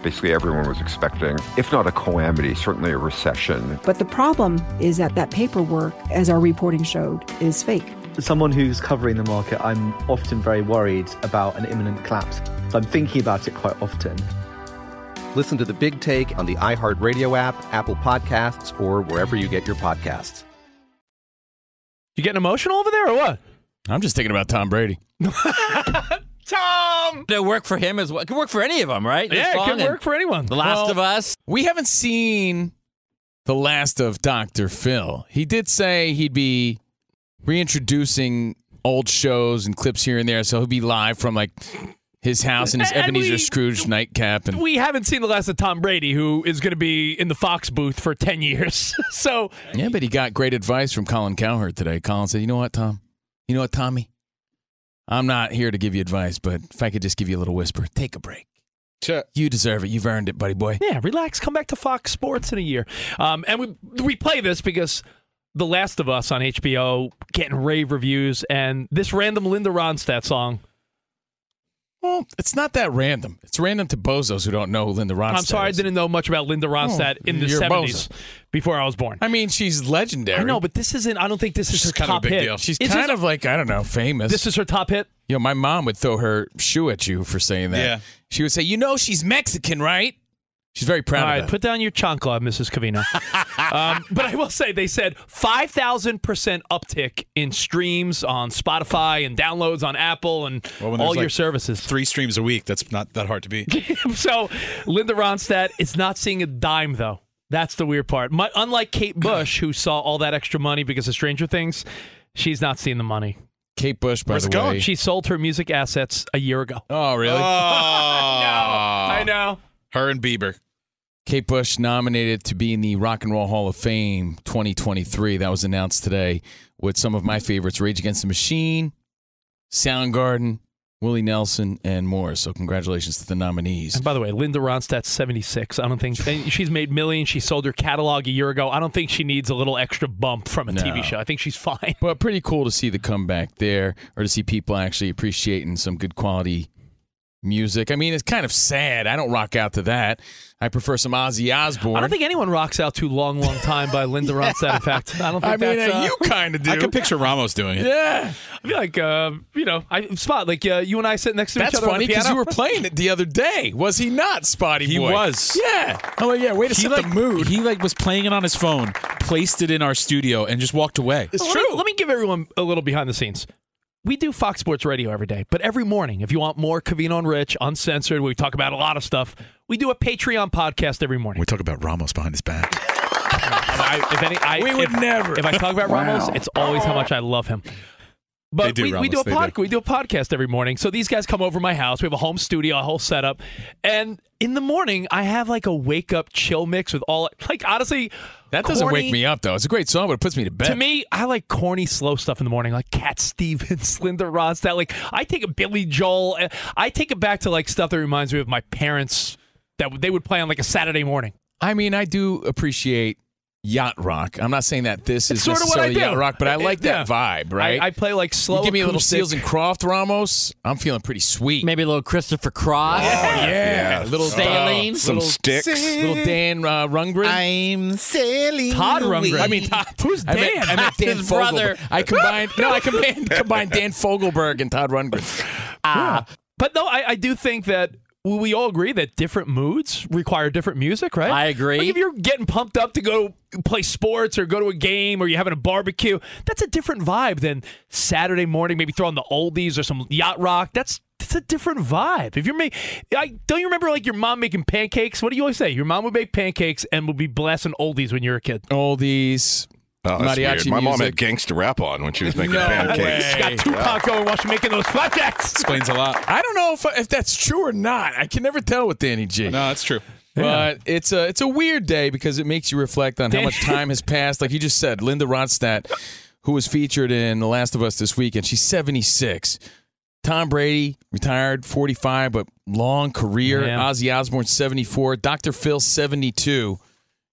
Basically, everyone was expecting, if not a calamity, certainly a recession. But the problem is that that paperwork, as our reporting showed, is fake. As someone who's covering the market, I'm often very worried about an imminent collapse. So I'm thinking about it quite often. Listen to The Big Take on the iHeartRadio app, Apple Podcasts, or wherever you get your podcasts. You getting emotional over there or what? I'm just thinking about Tom Brady. Tom! It work for him as well. It could work for any of them, right? Yeah, it could work for anyone. The Last well, of Us. We haven't seen The Last of Doctor Phil. He did say he'd be reintroducing old shows and clips here and there, so he'll be live from like his house in his and Ebenezer we, Scrooge nightcap. And we haven't seen The Last of Tom Brady, who is going to be in the Fox booth for ten years. So yeah, but he got great advice from Colin Cowherd today. Colin said, you know what, Tom? You know what, Tommy? I'm not here to give you advice, but if I could just give you a little whisper, take a break. Sure. You deserve it. You've earned it, buddy boy. Yeah, relax. Come back to Fox Sports in a year. Um, and we we play this because The Last of Us on H B O, getting rave reviews, and this random Linda Ronstadt song. Well, it's not that random. It's random to bozos who don't know who Linda Ronstadt is. I'm sorry, is. I didn't know much about Linda Ronstadt oh, in the seventies, bozo. Before I was born. I mean, she's legendary. I know, but this isn't, I don't think this is she's her kind top of a big hit. Deal. She's is kind of like, I don't know, famous. This is her top hit? You know, my mom would throw her shoe at you for saying that. Yeah. She would say, you know she's Mexican, right? She's very proud All of it. All right, put down your chancla, Missus Covino. um, but I will say, they said five thousand percent uptick in streams on Spotify and downloads on Apple and well, all your like services. Three streams a week. That's not that hard to beat. So Linda Ronstadt is not seeing a dime, though. That's the weird part. My, unlike Kate Bush, who saw all that extra money because of Stranger Things, she's not seeing the money. Kate Bush, by Where's the going? Way. She sold her music assets a year ago. Oh, really? Oh. No, I know. Her and Bieber. Kate Bush nominated to be in the Rock and Roll Hall of Fame twenty twenty-three. That was announced today with some of my favorites, Rage Against the Machine, Soundgarden, Willie Nelson, and more. So congratulations to the nominees. And by the way, Linda Ronstadt's seventy-six. I don't think she's made millions. She sold her catalog a year ago. I don't think she needs a little extra bump from a no. T V show. I think she's fine. But pretty cool to see the comeback there, or to see people actually appreciating some good quality music. I mean, it's kind of sad. I don't rock out to that. I prefer some Ozzy Osbourne. I don't think anyone rocks out to Long, Long Time by Linda yeah. Ronstadt. In fact, I don't think I that's... I mean, uh, you kind of do. I could picture Ramos doing it. Yeah. I feel like, uh, you know, I Spot, like uh, you and I sit next to that's each other on the piano. That's funny, because you were playing it the other day. Was he not, Spotty he boy? He was. Yeah. Oh, yeah. Way to he set like, the mood. He, like, was playing it on his phone, placed it in our studio, and just walked away. It's well, true. Let me, let me give everyone a little behind the scenes. We do Fox Sports Radio every day, but every morning, if you want more Covino and Rich, uncensored, we talk about a lot of stuff, we do a Patreon podcast every morning. We talk about Ramos behind his back. I, if any, I, we would if, never. If I talk about wow. Ramos, it's always how much I love him. But do, we, Ramos, we do a pod, do. we do a podcast every morning. So these guys come over my house. We have a home studio, a whole setup, and in the morning I have like a wake up chill mix with all like honestly. That doesn't corny, wake me up, though. It's a great song, but it puts me to bed. To me, I like corny, slow stuff in the morning, like Cat Stevens, Linda Ronstadt. Like, I take a Billy Joel. I take it back to, like, stuff that reminds me of my parents that they would play on, like, a Saturday morning. I mean, I do appreciate yacht rock. I'm not saying that this it's is sort necessarily of what I do. Yacht rock, but I like it, that yeah. vibe, right? I, I play, like, slow. You give me acoustic. A little Seals and Croft, Ramos. I'm feeling pretty sweet. Maybe a little Christopher Cross. Oh, yeah. yeah. A little Saline. Uh, some little sticks. Little Dan uh, Rundgren. I'm sailing. Todd Rundgren. I mean, Todd. Who's Dan? I meant, I meant Dan His Fogelberg. Brother. I combined, no, I combined, combined Dan Fogelberg and Todd Rundgren. Uh, yeah. But, no, I, I do think that we all agree that different moods require different music, right? I agree. Like if you're getting pumped up to go play sports or go to a game or you're having a barbecue, that's a different vibe than Saturday morning, maybe throwing the oldies or some yacht rock. That's that's a different vibe. If you're make, I, don't you remember like your mom making pancakes? What do you always say? Your mom would make pancakes and would be blasting oldies when you were a kid. Oldies. Oh, that's weird. My music. Mom had gangster rap on when she was making no pancakes. She got Tupac going while she's making those flapjacks. Explains a lot. I don't know if if that's true or not. I can never tell with Danny G. No, that's true. Yeah. But it's a it's a weird day because it makes you reflect on Dan- how much time has passed. Like you just said, Linda Ronstadt, who was featured in The Last of Us this week, and she's seventy-six. Tom Brady, retired, forty-five, but long career. Yeah. Ozzy Osbourne, seventy-four. Doctor Phil, seventy-two.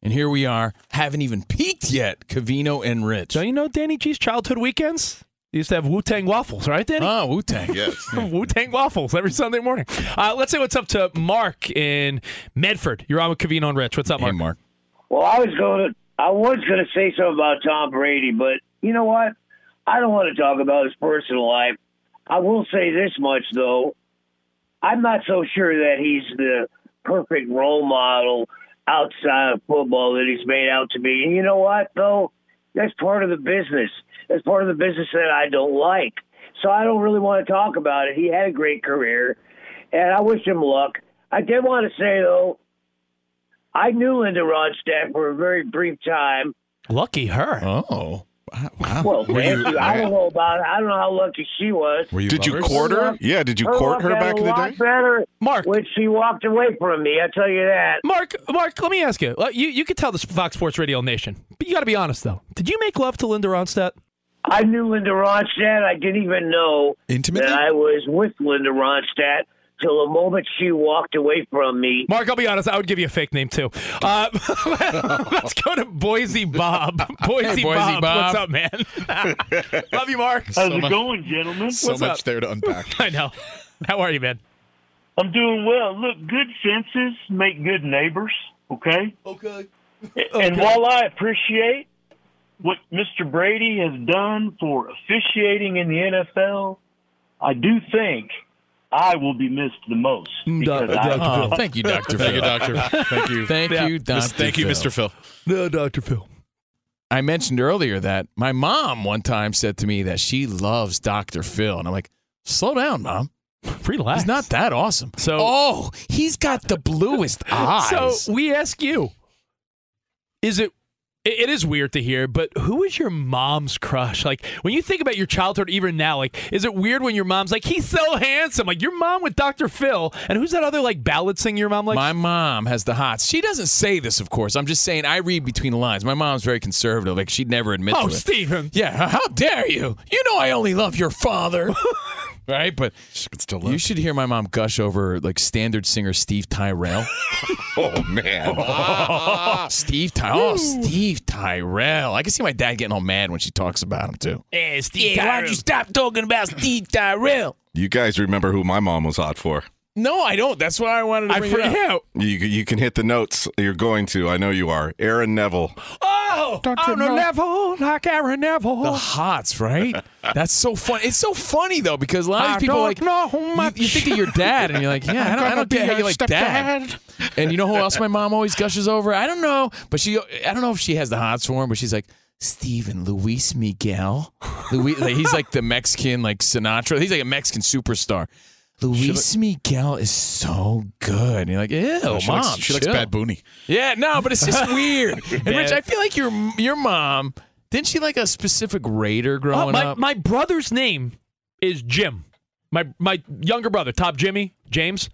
And here we are, haven't even peaked yet, Covino and Rich. Don't you know Danny G's childhood weekends? He used to have Wu-Tang waffles, right, Danny? Oh, Wu-Tang. Yes. Wu-Tang waffles every Sunday morning. Uh, let's say what's up to Mark in Medford. You're on with Covino and Rich. What's up, Mark? Hey, Mark. Well, I was going to, I was going to say something about Tom Brady, but you know what? I don't want to talk about his personal life. I will say this much, though. I'm not so sure that he's the perfect role model outside of football that he's made out to be. And you know what, though? That's part of the business. That's part of the business that I don't like. So I don't really want to talk about it. He had a great career, and I wish him luck. I did want to say, though, I knew Linda Ronstadt for a very brief time. Lucky her. Oh. Wow. Well, you, I don't know about it. I don't know how lucky she was. You did lovers? You court her? Yeah, did you her court her back in the day? Better Mark, when she walked away from me, I tell you that. Mark, Mark, let me ask you. You you could tell the Fox Sports Radio Nation, but you got to be honest though. Did you make love to Linda Ronstadt? I knew Linda Ronstadt. I didn't even know Intimately? That I was with Linda Ronstadt till the moment she walked away from me. Mark, I'll be honest. I would give you a fake name, too. Uh, let's go to Boise Bob. Boise, hey, Boise Bob, Bob, what's up, man? Love you, Mark. How's so it much, going, gentlemen? So what's much up? There to unpack. I know. How are you, man? I'm doing well. Look, good fences make good neighbors, okay? Okay. And okay. While I appreciate what Mister Brady has done for officiating in the N F L, I do think I will be missed the most. Because uh, I, Doctor Phil. Thank you, Doctor Phil. Thank you, Doctor Thank you. Thank yeah. you, Doctor Thank you, Mister Phil. No, Doctor Phil. I mentioned earlier that my mom one time said to me that she loves Doctor Phil. And I'm like, slow down, Mom. Relax. He's not that awesome. So, oh, he's got the bluest eyes. So we ask you, is it It is weird to hear, but who is your mom's crush? Like, when you think about your childhood, even now, like, is it weird when your mom's like, he's so handsome? Like, your mom with Doctor Phil, and who's that other, like, ballad singer your mom likes? My mom has the hots. She doesn't say this, of course. I'm just saying, I read between the lines. My mom's very conservative. Like, she'd never admit oh, to it. Oh, Stephen. Yeah, how dare you? You know I only love your father. Right? But still you should hear my mom gush over, like, standard singer Steve Tyrell. Oh, man. Oh, Steve Tyrell. Oh, Steve Tyrell. I can see my dad getting all mad when she talks about him, too. Hey, Steve yeah, Tyrell. Why don't you stop talking about Steve Tyrell? You guys remember who my mom was hot for. No, I don't. That's why I wanted to bring I it up. You, you can hit the notes. You're going to. I know you are. Aaron Neville. Oh, Doctor Neville. Neville, like Aaron Neville. The hots, right? That's so funny. It's so funny, though, because a lot of these people, like, you, you think of your dad, and you're like, yeah, I don't, I don't get how you like dad. And you know who else my mom always gushes over? I don't know. But she, I don't know if she has the hots for him, but she's like, Steven Luis Miguel. Luis, like, he's like the Mexican, like Sinatra. He's like a Mexican superstar. Luis Miguel is so good. And you're like, ew, oh, she mom. Likes, she likes Bad Bunny. Yeah, no, but it's just weird. And Rich, I feel like your your mom, didn't she like a specific Raider growing oh, my, up? My brother's name is Jim. My my younger brother, Top Jimmy, James.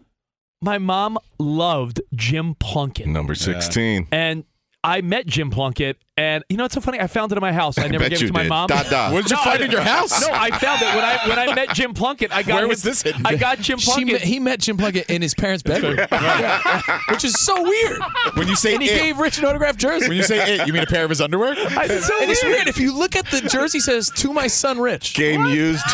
My mom loved Jim Plunkett. Number sixteen. Yeah. And I met Jim Plunkett, and you know it's so funny. I found it in my house. I never I gave it to my did. mom. Da, da. What did you no, find I, in your house? No, I found it when I when I met Jim Plunkett. I got where his, was this? I got Jim Plunkett. She, he met Jim Plunkett in his parents' bedroom, which is so weird. When you say and he it, gave Rich an autographed jersey. When you say it, you mean a pair of his underwear? I, it's so and weird. It's weird. If you look at the jersey, it says "To my son, Rich." Game what? used.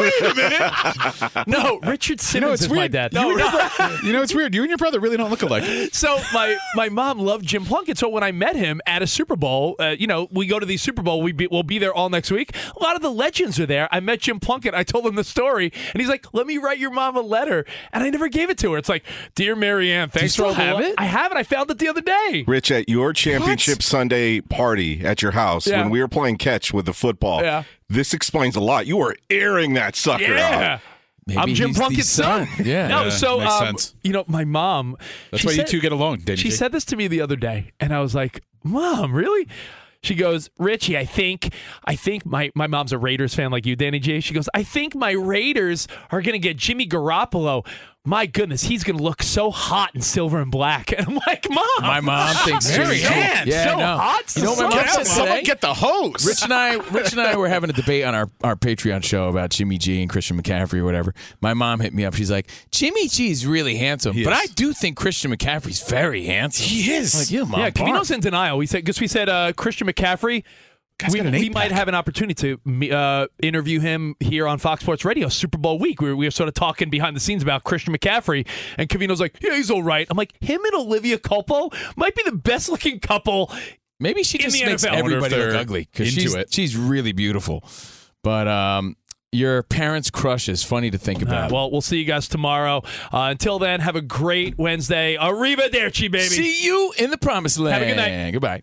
Wait a minute. No, Richard Simmons you know, it's is weird. my dad. No, you, no. Brother, you know it's weird. You and your brother really don't look alike. So my my mom loved Jim Plunkett. So when I met him at a Super Bowl, uh, you know, we go to the Super Bowl. We be, we'll be there all next week. A lot of the legends are there. I met Jim Plunkett. I told him the story, and he's like, "Let me write your mom a letter," and I never gave it to her. It's like, "Dear Marianne, thanks for all the love." I have it. I found it the other day. Rich, at your championship what? Sunday party at your house yeah. when we were playing catch with the football, yeah. this explains a lot. You were airing that sucker yeah. out. Maybe I'm Jim Plunkett's son. son. Yeah. No, yeah, so, makes um, sense. You know, my mom. That's why said, you two get along, didn't She you? said this to me the other day, and I was like, Mom, really? She goes, Richie, I think, I think my, my mom's a Raiders fan like you, Danny J. She goes, I think my Raiders are going to get Jimmy Garoppolo. My goodness, he's going to look so hot in silver and black. And I'm like, Mom. My mom thinks Mary Ann, yeah, so no. hot. You know what my mom said today? Someone get the hose. Rich and I, Rich and I were having a debate on our, our Patreon show about Jimmy G and Christian McCaffrey or whatever. My mom hit me up. She's like, Jimmy G is really handsome, he but is. I do think Christian McCaffrey's very handsome. He is. I'm like, yeah, Mom. Yeah, Camino's in denial. We said because we said uh, Christian McCaffrey. We, we might have an opportunity to uh, interview him here on Fox Sports Radio Super Bowl week. We were, we were sort of talking behind the scenes about Christian McCaffrey, and Covino's like, yeah, he's all right. I'm like, him and Olivia Culpo might be the best looking couple. Maybe she just makes N F L. Everybody look ugly because she's, she's really beautiful. But um, your parents' crush is funny to think about. Uh, well, we'll see you guys tomorrow. Uh, until then, have a great Wednesday. Arrivederci, baby. See you in the promised land. Have a good night. Goodbye.